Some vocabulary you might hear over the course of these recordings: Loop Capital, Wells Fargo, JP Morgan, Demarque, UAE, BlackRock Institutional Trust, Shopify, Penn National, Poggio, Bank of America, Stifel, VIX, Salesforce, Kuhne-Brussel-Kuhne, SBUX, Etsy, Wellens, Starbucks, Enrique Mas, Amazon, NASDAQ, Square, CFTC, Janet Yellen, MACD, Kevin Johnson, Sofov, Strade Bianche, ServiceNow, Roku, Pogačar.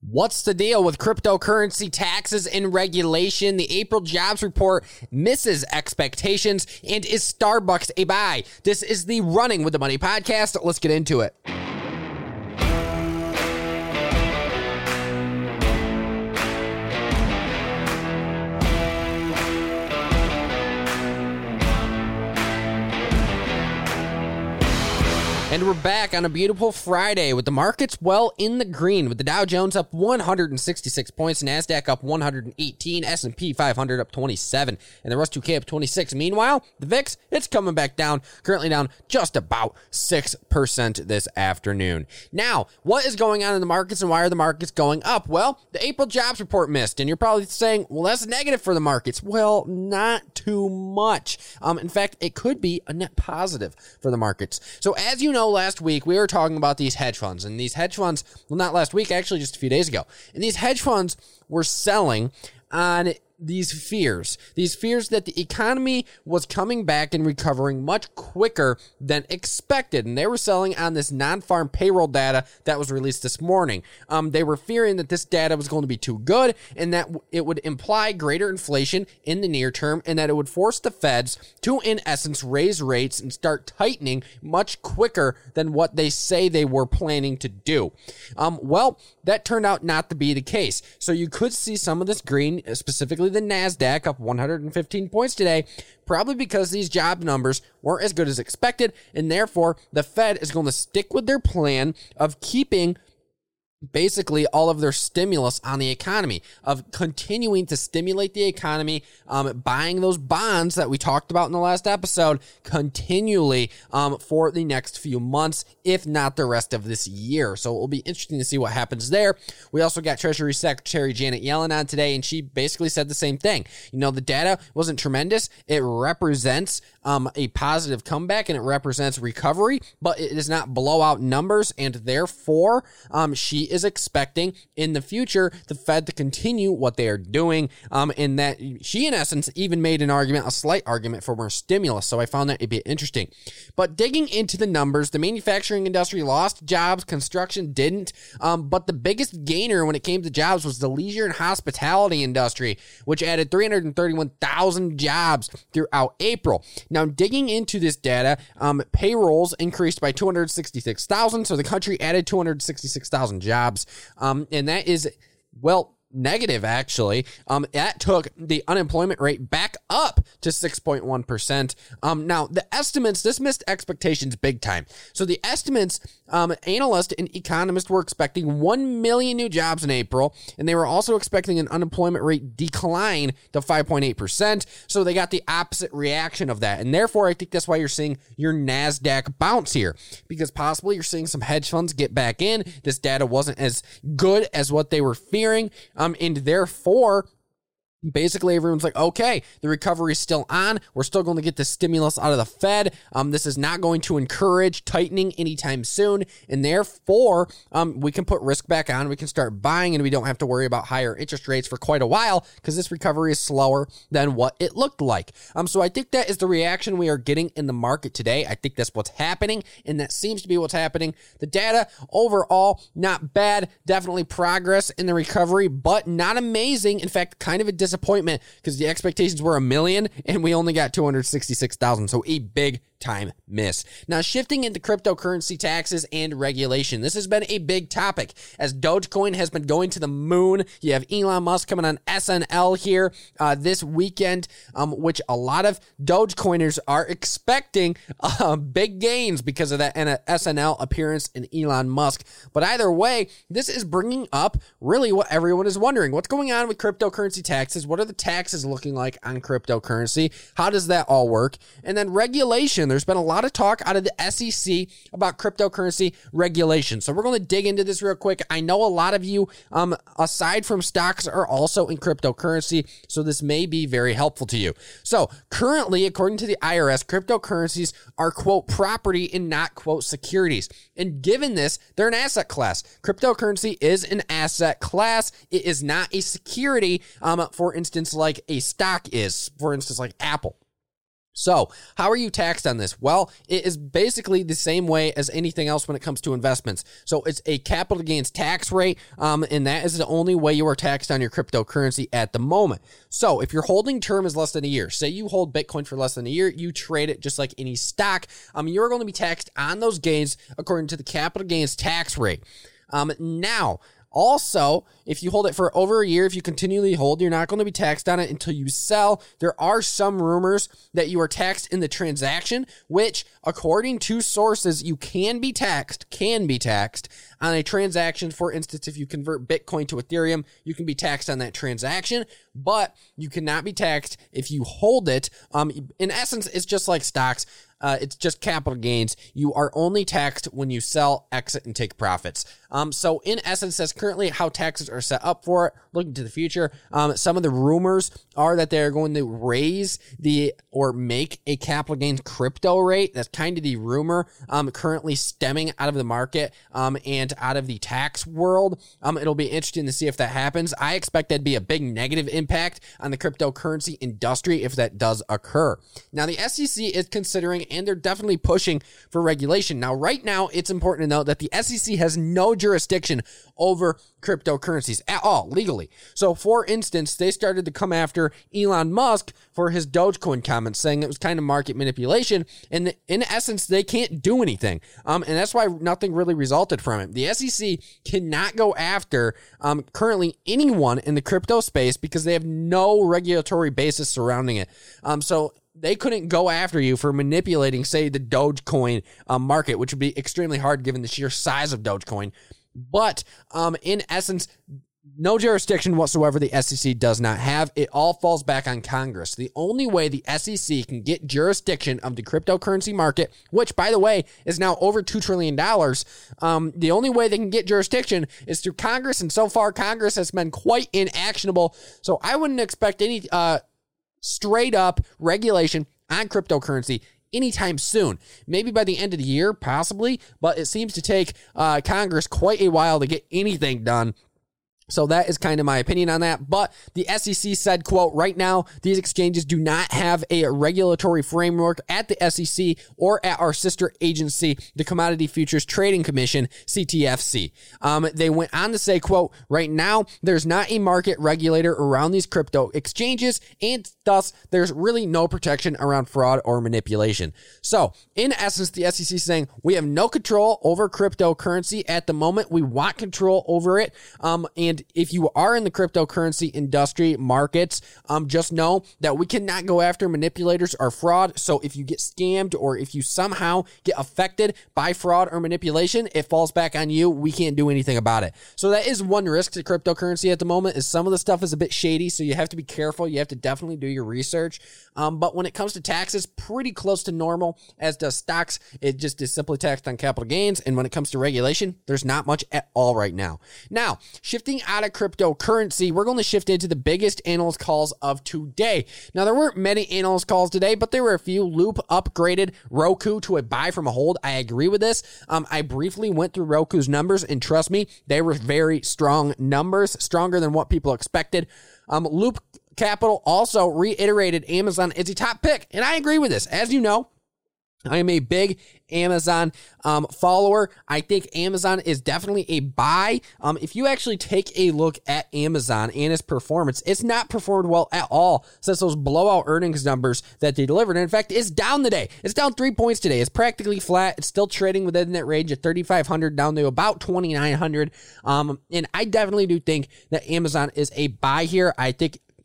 What's the deal with cryptocurrency taxes and regulation? The April jobs report misses expectations, and is Starbucks a buy? This is the Running with the Money podcast. Let's get into it. And we're back on a beautiful Friday with the markets well in the green, with the Dow Jones up 166 points, NASDAQ up 118, S&P 500 up 27, and the Russ 2K up 26. Meanwhile, the VIX, it's coming back down, currently down just about 6% this afternoon. Now, what is going on in the markets and why are the markets going up? Well, the April jobs report missed, and you're probably saying, well, that's a negative for the markets. Well, not too much. In fact, it could be a net positive for the markets. So as you know, last week we were talking about these hedge funds, and these hedge funds, well, not last week, actually just a few days ago, and these hedge funds were selling on these fears that the economy was coming back and recovering much quicker than expected. And they were selling on this non-farm payroll data that was released this morning. They were fearing that this data was going to be too good and that it would imply greater inflation in the near term, and that it would force the feds to, in essence, raise rates and start tightening much quicker than what they say they were planning to do. Well, that turned out not to be the case. So you could see some of this green, specifically the NASDAQ up 115 points today, probably because these job numbers weren't as good as expected, and therefore the Fed is going to stick with their plan of keeping basically all of their stimulus on the economy, of continuing to stimulate the economy, buying those bonds that we talked about in the last episode continually for the next few months, if not the rest of this year. So it will be interesting to see what happens there. We also got Treasury Secretary Janet Yellen on today, and she basically said the same thing. You know, the data wasn't tremendous. It represents a positive comeback, and it represents recovery, but it is not blowout numbers, and therefore she is expecting in the future the Fed to continue what they are doing, in that she, in essence, even made an argument, a slight argument, for more stimulus. So I found that a bit interesting. But digging into the numbers, the manufacturing industry lost jobs, construction didn't, but the biggest gainer when it came to jobs was the leisure and hospitality industry, which added 331,000 jobs throughout April. Now, digging into this data, payrolls increased by 266,000, so the country added 266,000 jobs, and that is, well, negative, actually. That took the unemployment rate back up to 6.1%. Now, the estimates, this missed expectations big time. So the estimates, analysts and economists were expecting 1 million new jobs in April, and they were also expecting an unemployment rate decline to 5.8%. So they got the opposite reaction of that. And therefore, I think that's why you're seeing your NASDAQ bounce here, because possibly you're seeing some hedge funds get back in. This data wasn't as good as what they were fearing. And therefore, basically everyone's like, okay, the recovery is still on. We're still going to get the stimulus out of the Fed. This is not going to encourage tightening anytime soon. And therefore, we can put risk back on. We can start buying, and we don't have to worry about higher interest rates for quite a while, because this recovery is slower than what it looked like. So I think that is the reaction we are getting in the market today. I think that's what's happening, and that seems to be what's happening. The data overall, not bad. Definitely progress in the recovery, but not amazing. In fact, kind of a disappointment, because the expectations were 1 million and we only got 266,000. So a big time miss. Now, shifting into cryptocurrency taxes and regulation. This has been a big topic, as Dogecoin has been going to the moon. You have Elon Musk coming on SNL here this weekend, which a lot of Dogecoiners are expecting big gains because of that SNL appearance in Elon Musk. But either way, this is bringing up really what everyone is wondering. What's going on with cryptocurrency taxes? What are the taxes looking like on cryptocurrency? How does that all work? And then regulation. There's been a lot of talk out of the SEC about cryptocurrency regulation. So we're going to dig into this real quick. I know a lot of you, aside from stocks, are also in cryptocurrency, so this may be very helpful to you. So currently, according to the IRS, cryptocurrencies are, quote, property and not, quote, securities. And given this, they're an asset class. Cryptocurrency is an asset class. It is not a security, for instance, like a stock is, for instance, like Apple. So how are you taxed on this? Well, it is basically the same way as anything else when it comes to investments. So it's a capital gains tax rate, and that is the only way you are taxed on your cryptocurrency at the moment. So if your holding term is less than a year, say you hold Bitcoin for less than a year, you trade it just like any stock, you're going to be taxed on those gains according to the capital gains tax rate. Now, also, if you hold it for over a year, if you continually hold, you're not going to be taxed on it until you sell. There are some rumors that you are taxed in the transaction, which, according to sources, you can be taxed on a transaction. For instance, if you convert Bitcoin to Ethereum, you can be taxed on that transaction, but you cannot be taxed if you hold it. In essence, it's just like stocks. It's just capital gains. You are only taxed when you sell, exit, and take profits. So in essence, that's currently how taxes are set up for it. Looking to the future, some of the rumors are that they're going to raise or make a capital gains crypto rate. That's kind of the rumor currently stemming out of the market and out of the tax world. It'll be interesting to see if that happens. I expect that'd be a big negative impact on the cryptocurrency industry if that does occur. Now, the SEC is considering, and they're definitely pushing for regulation. Now, right now, it's important to note that the SEC has no jurisdiction over cryptocurrencies at all legally. So, for instance, they started to come after Elon Musk for his Dogecoin comments, saying it was kind of market manipulation. And in essence, they can't do anything. And that's why nothing really resulted from it. The SEC cannot go after currently anyone in the crypto space because they have no regulatory basis surrounding it. So they couldn't go after you for manipulating, say, the Dogecoin market, which would be extremely hard given the sheer size of Dogecoin. But in essence, no jurisdiction whatsoever the SEC does not have. It all falls back on Congress. The only way the SEC can get jurisdiction of the cryptocurrency market, which, by the way, is now over $2 trillion, the only way they can get jurisdiction is through Congress, and so far Congress has been quite inactionable. So I wouldn't expect any straight-up regulation on cryptocurrency anytime soon. Maybe by the end of the year, possibly, but it seems to take Congress quite a while to get anything done. So that is kind of my opinion on that. But the SEC said, quote, right now, these exchanges do not have a regulatory framework at the SEC or at our sister agency, the Commodity Futures Trading Commission, CFTC. They went on to say, quote, right now, there's not a market regulator around these crypto exchanges, and thus there's really no protection around fraud or manipulation. So in essence, the SEC is saying we have no control over cryptocurrency at the moment. We want control over it. And if you are in the cryptocurrency industry markets, just know that we cannot go after manipulators or fraud. So if you get scammed or if you somehow get affected by fraud or manipulation, it falls back on you. We can't do anything about it. So that is one risk to cryptocurrency at the moment, is some of the stuff is a bit shady. So you have to be careful. You have to definitely do your research. But when it comes to taxes, pretty close to normal, as does stocks. It just is simply taxed on capital gains. And when it comes to regulation, there's not much at all right now. Now, shifting out of cryptocurrency, we're going to shift into the biggest analyst calls of today. Now, there weren't many analyst calls today, but there were a few. Loop upgraded Roku to a buy from a hold. I agree with this. I briefly went through Roku's numbers, and trust me, they were very strong numbers, stronger than what people expected. Loop Capital also reiterated Amazon is a top pick, and I agree with this. As you know, I am a big Amazon follower. I think Amazon is definitely a buy. If you actually take a look at Amazon and its performance, it's not performed well at all since those blowout earnings numbers that they delivered. And in fact, it's down today. It's down 3 points today. It's practically flat. It's still trading within that range of 3,500 down to about 2,900. And I definitely do think that Amazon is a buy here.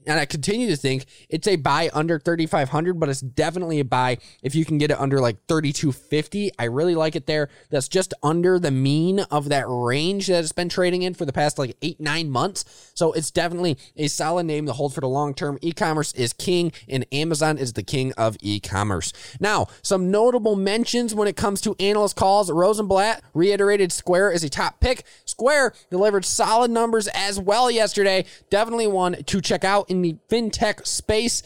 And I continue to think it's a buy under 3,500, but it's definitely a buy if you can get it under like 3,250. I really like it there. That's just under the mean of that range that it's been trading in for the past like 8-9 months. So it's definitely a solid name to hold for the long term. E-commerce is king, and Amazon is the king of e-commerce. Now, some notable mentions when it comes to analyst calls. Rosenblatt reiterated Square as a top pick. Square delivered solid numbers as well yesterday. Definitely one to check out. in the fintech space.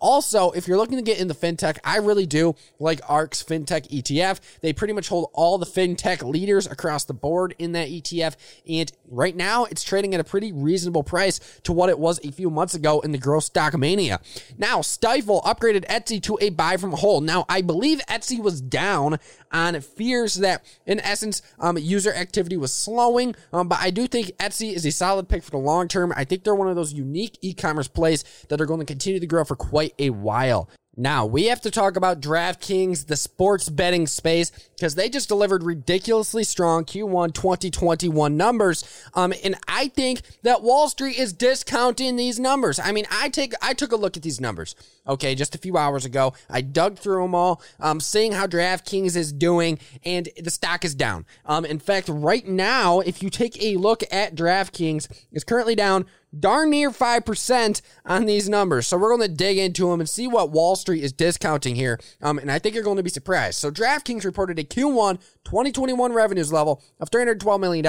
Also, if you're looking to get into fintech, I really do like ARC's fintech ETF. They pretty much hold all the fintech leaders across the board in that ETF. And right now it's trading at a pretty reasonable price to what it was a few months ago in the growth stock mania. Now, Stifel upgraded Etsy to a buy from hold. Now, I believe Etsy was down on fears that, in essence, user activity was slowing. But I do think Etsy is a solid pick for the long term. I think they're one of those unique e-commerce plays that are going to continue to grow for quite a while. Now, we have to talk about DraftKings, the sports betting space, because they just delivered ridiculously strong Q1 2021 numbers. And I think that Wall Street is discounting these numbers. I mean, I took a look at these numbers, okay, just a few hours ago. I dug through them all, seeing how DraftKings is doing, and the stock is down. In fact, right now, if you take a look at DraftKings, it's currently down darn near 5% on these numbers. So we're going to dig into them and see what Wall Street is discounting here. And I think you're going to be surprised. So DraftKings reported a Q1 2021 revenues level of $312 million.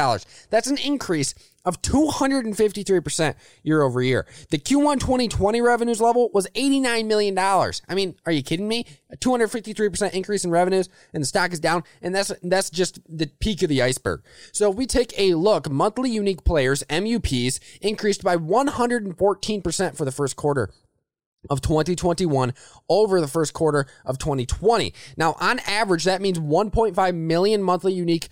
That's an increase of 253% year over year. The Q1 2020 revenues level was $89 million. I mean, are you kidding me? A 253% increase in revenues, and the stock is down, and that's just the peak of the iceberg. So if we take a look, monthly unique players, MUPs, increased by 114% for the first quarter of 2021 over the first quarter of 2020. Now, on average, that means 1.5 million monthly unique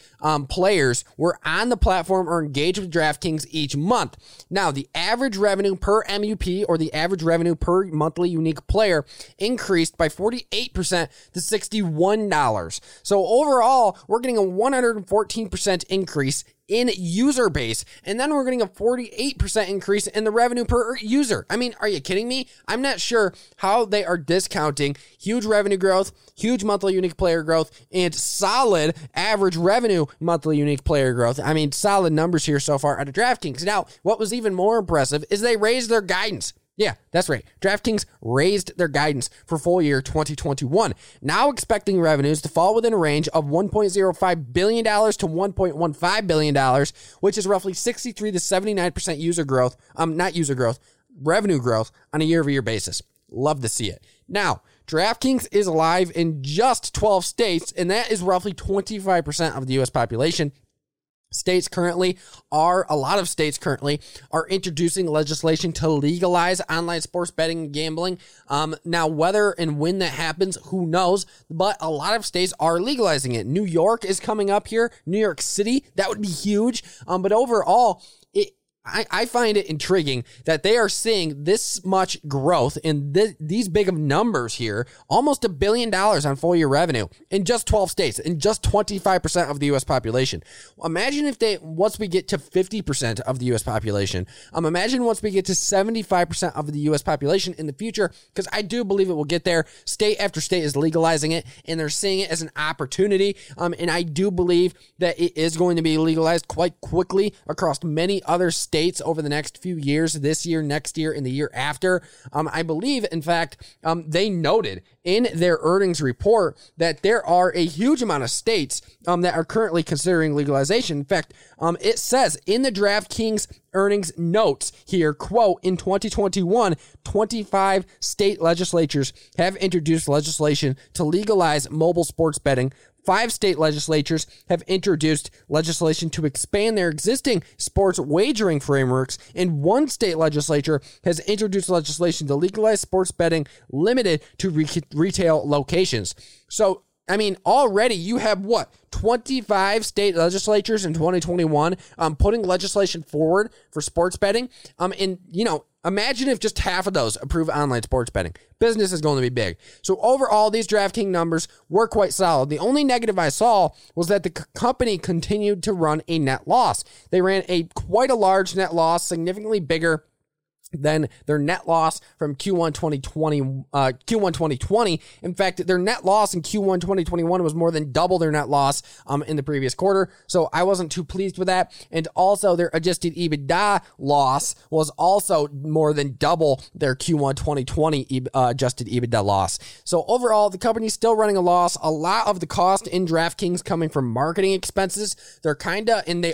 players were on the platform or engaged with DraftKings each month. Now, the average revenue per MUP, or the average revenue per monthly unique player, increased by 48% to $61. So overall, we're getting a 114% increase in user base, and then we're getting a 48% increase in the revenue per user. I mean, are you kidding me? I'm not sure how they are discounting huge revenue growth, huge monthly unique player growth, and solid average revenue monthly unique player growth. I mean, solid numbers here so far out of DraftKings. Now, what was even more impressive is they raised their guidance. Yeah, that's right. DraftKings raised their guidance for full year 2021, now expecting revenues to fall within a range of $1.05 billion to $1.15 billion, which is roughly 63 to 79% revenue growth on a year-over-year basis. Love to see it. Now, DraftKings is live in just 12 states, and that is roughly 25% of the U.S. population. A lot of states currently are introducing legislation to legalize online sports betting and gambling. Now, whether and when that happens, who knows? But a lot of states are legalizing it. New York is coming up here. New York City, that would be huge. But overall, I find it intriguing that they are seeing this much growth in these big of numbers here, almost $1 billion on full year revenue in just 12 states and just 25% of the U.S. population. Imagine if once we get to 50% of the U.S. population, imagine once we get to 75% of the U.S. population in the future, because I do believe it will get there. State after state is legalizing it, and they're seeing it as an opportunity. And I do believe that it is going to be legalized quite quickly across many other states over the next few years, this year, next year, and the year after. I believe, in fact, they noted in their earnings report that there are a huge amount of states that are currently considering legalization. In fact, it says in the DraftKings earnings notes here, quote, in 2021, 25 state legislatures have introduced legislation to legalize mobile sports betting. 5 state legislatures have introduced legislation to expand their existing sports wagering frameworks, and 1 state legislature has introduced legislation to legalize sports betting limited to retail locations. So, I mean, already you have, 25 state legislatures in 2021 putting legislation forward for sports betting. And, imagine if just half of those approve online sports betting. Business is going to be big. So overall, these DraftKings numbers were quite solid. The only negative I saw was that the company continued to run a net loss. They ran quite a large net loss, significantly bigger than their net loss from Q1 2020. In fact, their net loss in Q1 2021 was more than double their net loss in the previous quarter. So I wasn't too pleased with that. And also their adjusted EBITDA loss was also more than double their Q1 2020 adjusted EBITDA loss. So overall, the company's still running a loss. A lot of the cost in DraftKings coming from marketing expenses. They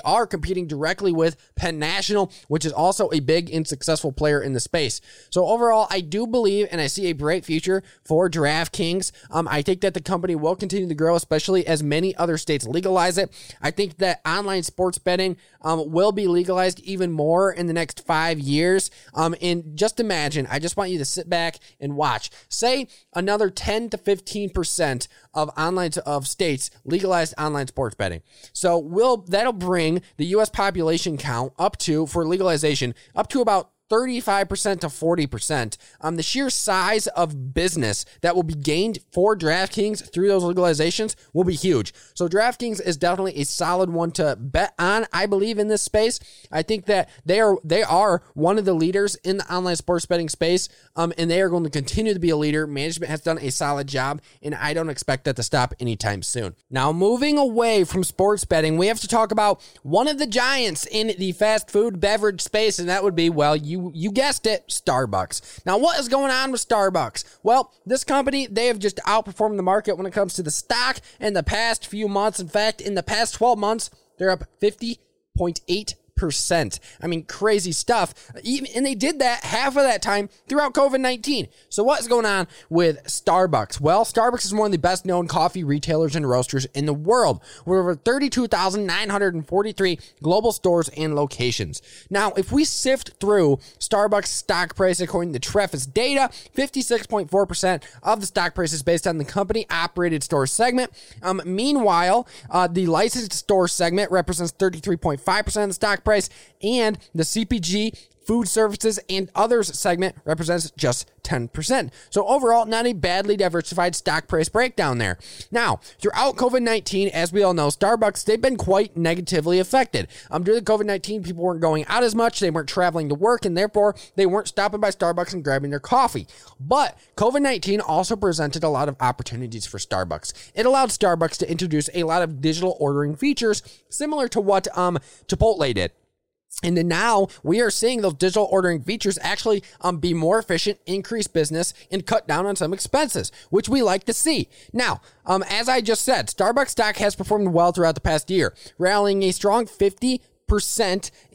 are competing directly with Penn National, which is also a big and successful player player in the space. So overall, I do believe, and I see a bright future for DraftKings. I think that the company will continue to grow, especially as many other states legalize it. I think that online sports betting will be legalized even more in the next 5 years. And just imagine, I just want you to sit back and watch. Say another 10 to 15% of states legalized online sports betting. So that'll bring the U.S. population count for legalization up to about 35% to 40%. The sheer size of business that will be gained for DraftKings through those legalizations will be huge. So DraftKings is definitely a solid one to bet on, I believe, in this space. I think that they are one of the leaders in the online sports betting space, and they are going to continue to be a leader. Management has done a solid job, and I don't expect that to stop anytime soon. Now, moving away from sports betting, we have to talk about one of the giants in the fast food beverage space, and that would be, well, you guessed it, Starbucks. Now, what is going on with Starbucks? Well, this company, they have just outperformed the market when it comes to the stock in the past few months. In fact, in the past 12 months, they're up 50.8%. I mean, crazy stuff. And they did that half of that time throughout COVID-19. So what's going on with Starbucks? Well, Starbucks is one of the best known coffee retailers and roasters in the world, with over 32,943 global stores and locations. Now, if we sift through Starbucks stock price, according to Trefis data, 56.4% of the stock price is based on the company operated store segment. Meanwhile, the licensed store segment represents 33.5% of the stock price, and the CPG, food services, and others segment represents just 10%. So overall, not a badly diversified stock price breakdown there. Now, throughout COVID-19, as we all know, Starbucks, they've been quite negatively affected. During the COVID-19, people weren't going out as much, they weren't traveling to work, and therefore, they weren't stopping by Starbucks and grabbing their coffee. But COVID-19 also presented a lot of opportunities for Starbucks. It allowed Starbucks to introduce a lot of digital ordering features, similar to what Chipotle did. And then now we are seeing those digital ordering features actually be more efficient, increase business, and cut down on some expenses, which we like to see. Now, as I just said, Starbucks stock has performed well throughout the past year, rallying a strong 50%.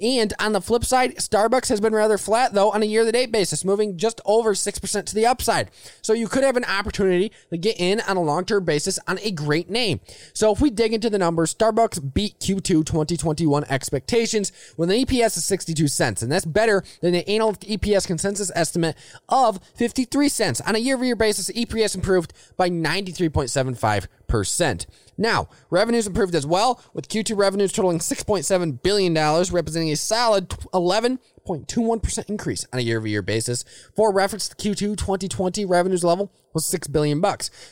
And on the flip side, Starbucks has been rather flat, though, on a year-to-date basis, moving just over 6% to the upside. So you could have an opportunity to get in on a long-term basis on a great name. So if we dig into the numbers, Starbucks beat Q2 2021 expectations with an EPS of 62 cents, and that's better than the annual EPS consensus estimate of 53 cents. On a year-over-year basis, EPS improved by 93.75%. Now, revenues improved as well, with Q2 revenues totaling $6.7 billion, representing a solid 11.21% increase on a year-over-year basis. For reference, the Q2 2020 revenues level was $6 billion.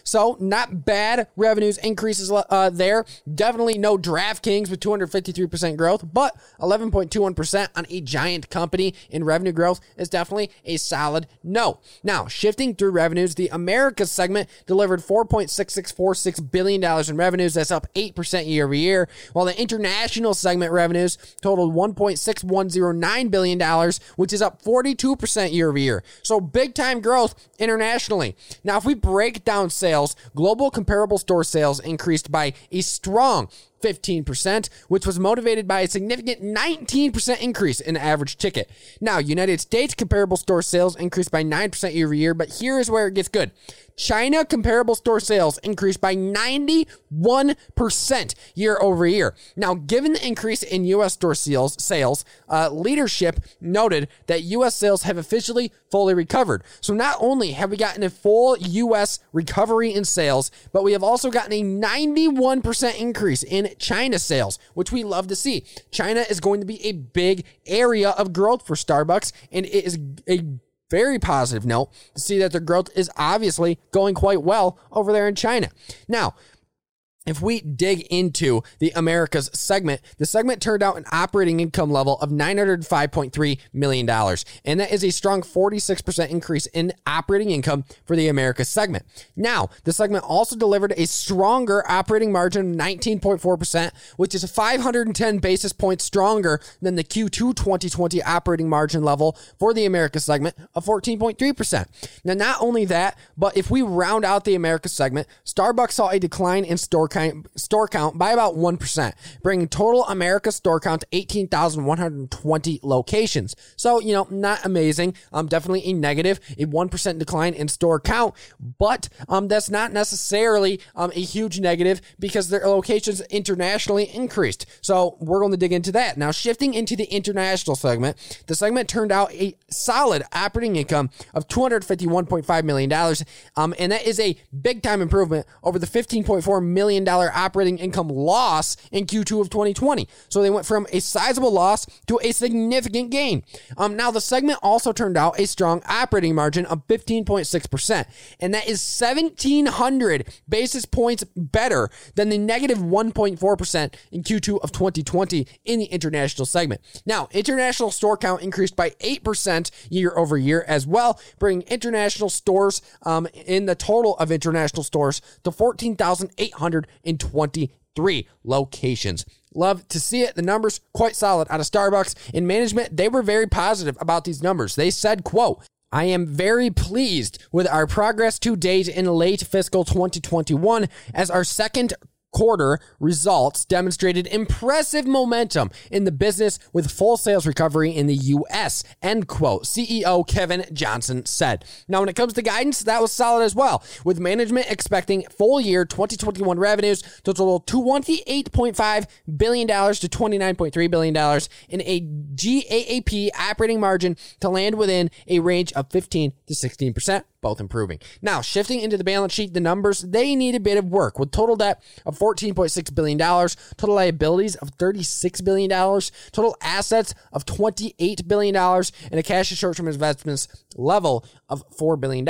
So not bad revenues increases there. Definitely no DraftKings with 253% growth, but 11.21% on a giant company in revenue growth is definitely a solid no. Now, shifting through revenues, the Americas segment delivered $4.6646 billion in revenues. That's up 8% year-over-year, while the international segment revenues totaled $1.6109 billion, which is up 42% year-over-year. So big-time growth internationally. Now, if we break down sales, global comparable store sales increased by a strong 15%, which was motivated by a significant 19% increase in average ticket. Now, United States comparable store sales increased by 9% year-over-year, but here is where it gets good. China comparable store sales increased by 91% year-over-year. Now, given the increase in U.S. store sales, leadership noted that U.S. sales have officially fully recovered. So not only have we gotten a full U.S. recovery in sales, but we have also gotten a 91% increase in China sales, which we love to see. China is going to be a big area of growth for Starbucks, and it is a very positive note to see that their growth is obviously going quite well over there in China. Now, if we dig into the Americas segment, the segment turned out an operating income level of $905.3 million, and that is a strong 46% increase in operating income for the Americas segment. Now, the segment also delivered a stronger operating margin of 19.4%, which is 510 basis points stronger than the Q2 2020 operating margin level for the Americas segment of 14.3%. Now, not only that, but if we round out the Americas segment, Starbucks saw a decline in store store count by about 1%, bringing total America store count to 18,120 locations. So, you know, not amazing. Definitely a negative, a 1% decline in store count, but that's not necessarily a huge negative because their locations internationally increased. So we're going to dig into that. Now, shifting into the international segment, the segment turned out a solid operating income of $251.5 million, and that is a big-time improvement over the $15.4 million operating income loss in Q2 of 2020. So they went from a sizable loss to a significant gain. Now, the segment also turned out a strong operating margin of 15.6%, and that is 1,700 basis points better than the negative 1.4% in Q2 of 2020 in the international segment. Now, international store count increased by 8% year over year as well, bringing international stores in the total of international stores to 14,823 locations. Love to see it. The numbers quite solid out of Starbucks. In management, they were very positive about these numbers. They said, quote, I am very pleased with our progress to date in late fiscal 2021 as our second quarter results demonstrated impressive momentum in the business with full sales recovery in the U.S., end quote, CEO Kevin Johnson said. Now, when it comes to guidance, that was solid as well, with management expecting full year 2021 revenues to total $28.5 billion to $29.3 billion and a GAAP operating margin to land within a range of 15 to 16%. Both improving. Now, shifting into the balance sheet, the numbers, they need a bit of work with total debt of $14.6 billion, total liabilities of $36 billion, total assets of $28 billion, and a cash and short-term investments level of $4 billion.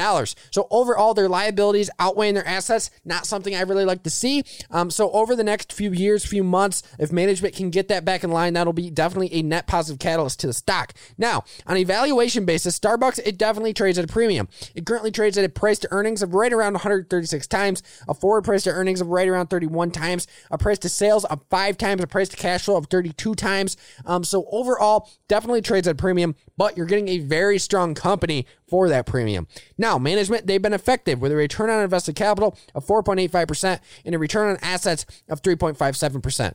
So overall, their liabilities outweighing their assets, not something I really like to see. So over the next few years, few months, if management can get that back in line, that'll be definitely a net positive catalyst to the stock. Now, on a valuation basis, Starbucks, it definitely trades at a premium. It currently trades at a price to earnings of right around 136 times, a forward price to earnings of right around 31 times, a price to sales of 5 times, a price to cash flow of 32 times. So overall, definitely trades at a premium, but you're getting a very strong company for that premium. Now, management, they've been effective with a return on invested capital of 4.85% and a return on assets of 3.57%.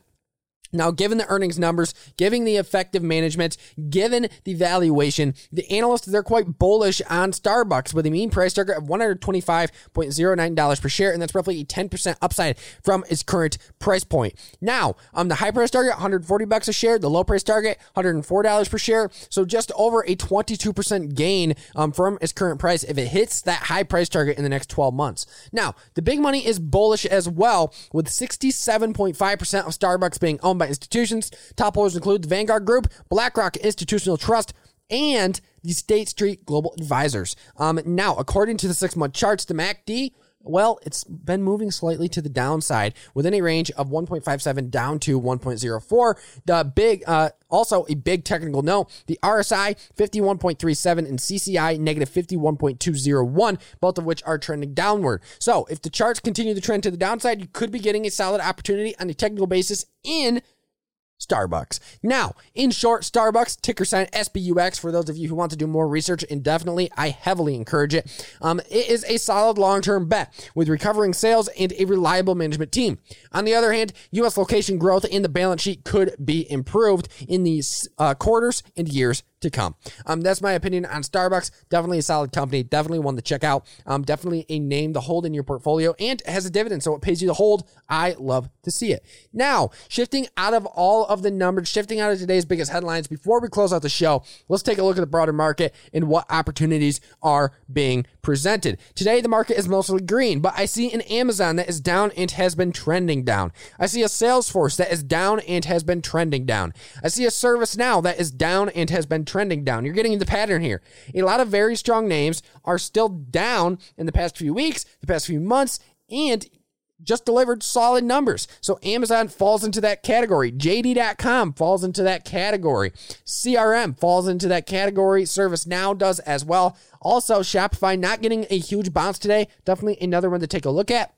Now, given the earnings numbers, given the effective management, given the valuation, the analysts, they're quite bullish on Starbucks with a mean price target of $125.09 per share, and that's roughly a 10% upside from its current price point. Now, the high price target, $140 a share, the low price target, $104 per share, so just over a 22% gain from its current price if it hits that high price target in the next 12 months. Now, the big money is bullish as well, with 67.5% of Starbucks being owned by institutions. Top holders include the Vanguard Group, BlackRock Institutional Trust, and the State Street Global Advisors. Now, according to the 6-month charts, the MACD, well, it's been moving slightly to the downside within a range of 1.57 down to 1.04. The big, also a big technical note, the RSI 51.37 and CCI negative 51.201, both of which are trending downward. So if the charts continue the trend to the downside, you could be getting a solid opportunity on a technical basis in Starbucks. Now, in short, Starbucks, ticker sign SBUX, for those of you who want to do more research, and definitely, I heavily encourage it. It is a solid long-term bet with recovering sales and a reliable management team. On the other hand, U.S. location growth in the balance sheet could be improved in these quarters and years to come. That's my opinion on Starbucks. Definitely a solid company. Definitely one to check out. Definitely a name to hold in your portfolio, and has a dividend, so it pays you to hold. I love to see it. Now, shifting out of all of the numbers, shifting out of today's biggest headlines, before we close out the show, let's take a look at the broader market and what opportunities are being presented. Today, the market is mostly green, but I see an Amazon that is down and has been trending down. I see a Salesforce that is down and has been trending down. I see a ServiceNow that is down and has been trending down. You're getting the pattern here. A lot of very strong names are still down in the past few weeks, the past few months, and just delivered solid numbers. So Amazon falls into that category. JD.com falls into that category. CRM falls into that category. ServiceNow does as well. Also, Shopify not getting a huge bounce today. Definitely another one to take a look at.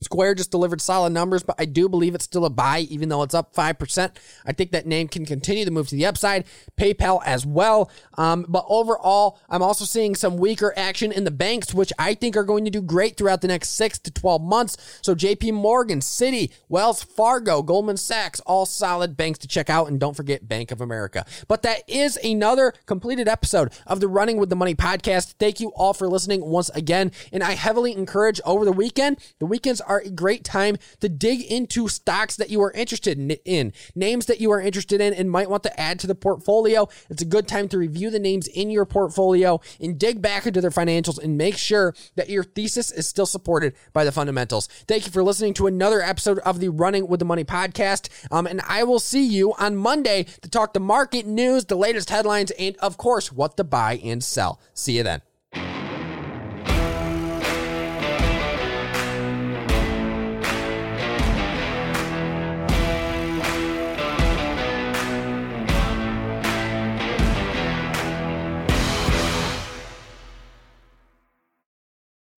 Square just delivered solid numbers, but I do believe it's still a buy, even though it's up 5%. I think that name can continue to move to the upside. PayPal as well. But overall, I'm also seeing some weaker action in the banks, which I think are going to do great throughout the next 6 to 12 months. So JP Morgan, Citi, Wells Fargo, Goldman Sachs, all solid banks to check out. And don't forget Bank of America. But that is another completed episode of the Running with the Money podcast. Thank you all for listening once again. And I heavily encourage over the weekend, the weekends are a great time to dig into stocks that you are interested in, names that you are interested in and might want to add to the portfolio. It's a good time to review the names in your portfolio and dig back into their financials and make sure that your thesis is still supported by the fundamentals. Thank you for listening to another episode of the Running with the Money podcast. And I will see you on Monday to talk the market news, the latest headlines, and of course, what to buy and sell. See you then.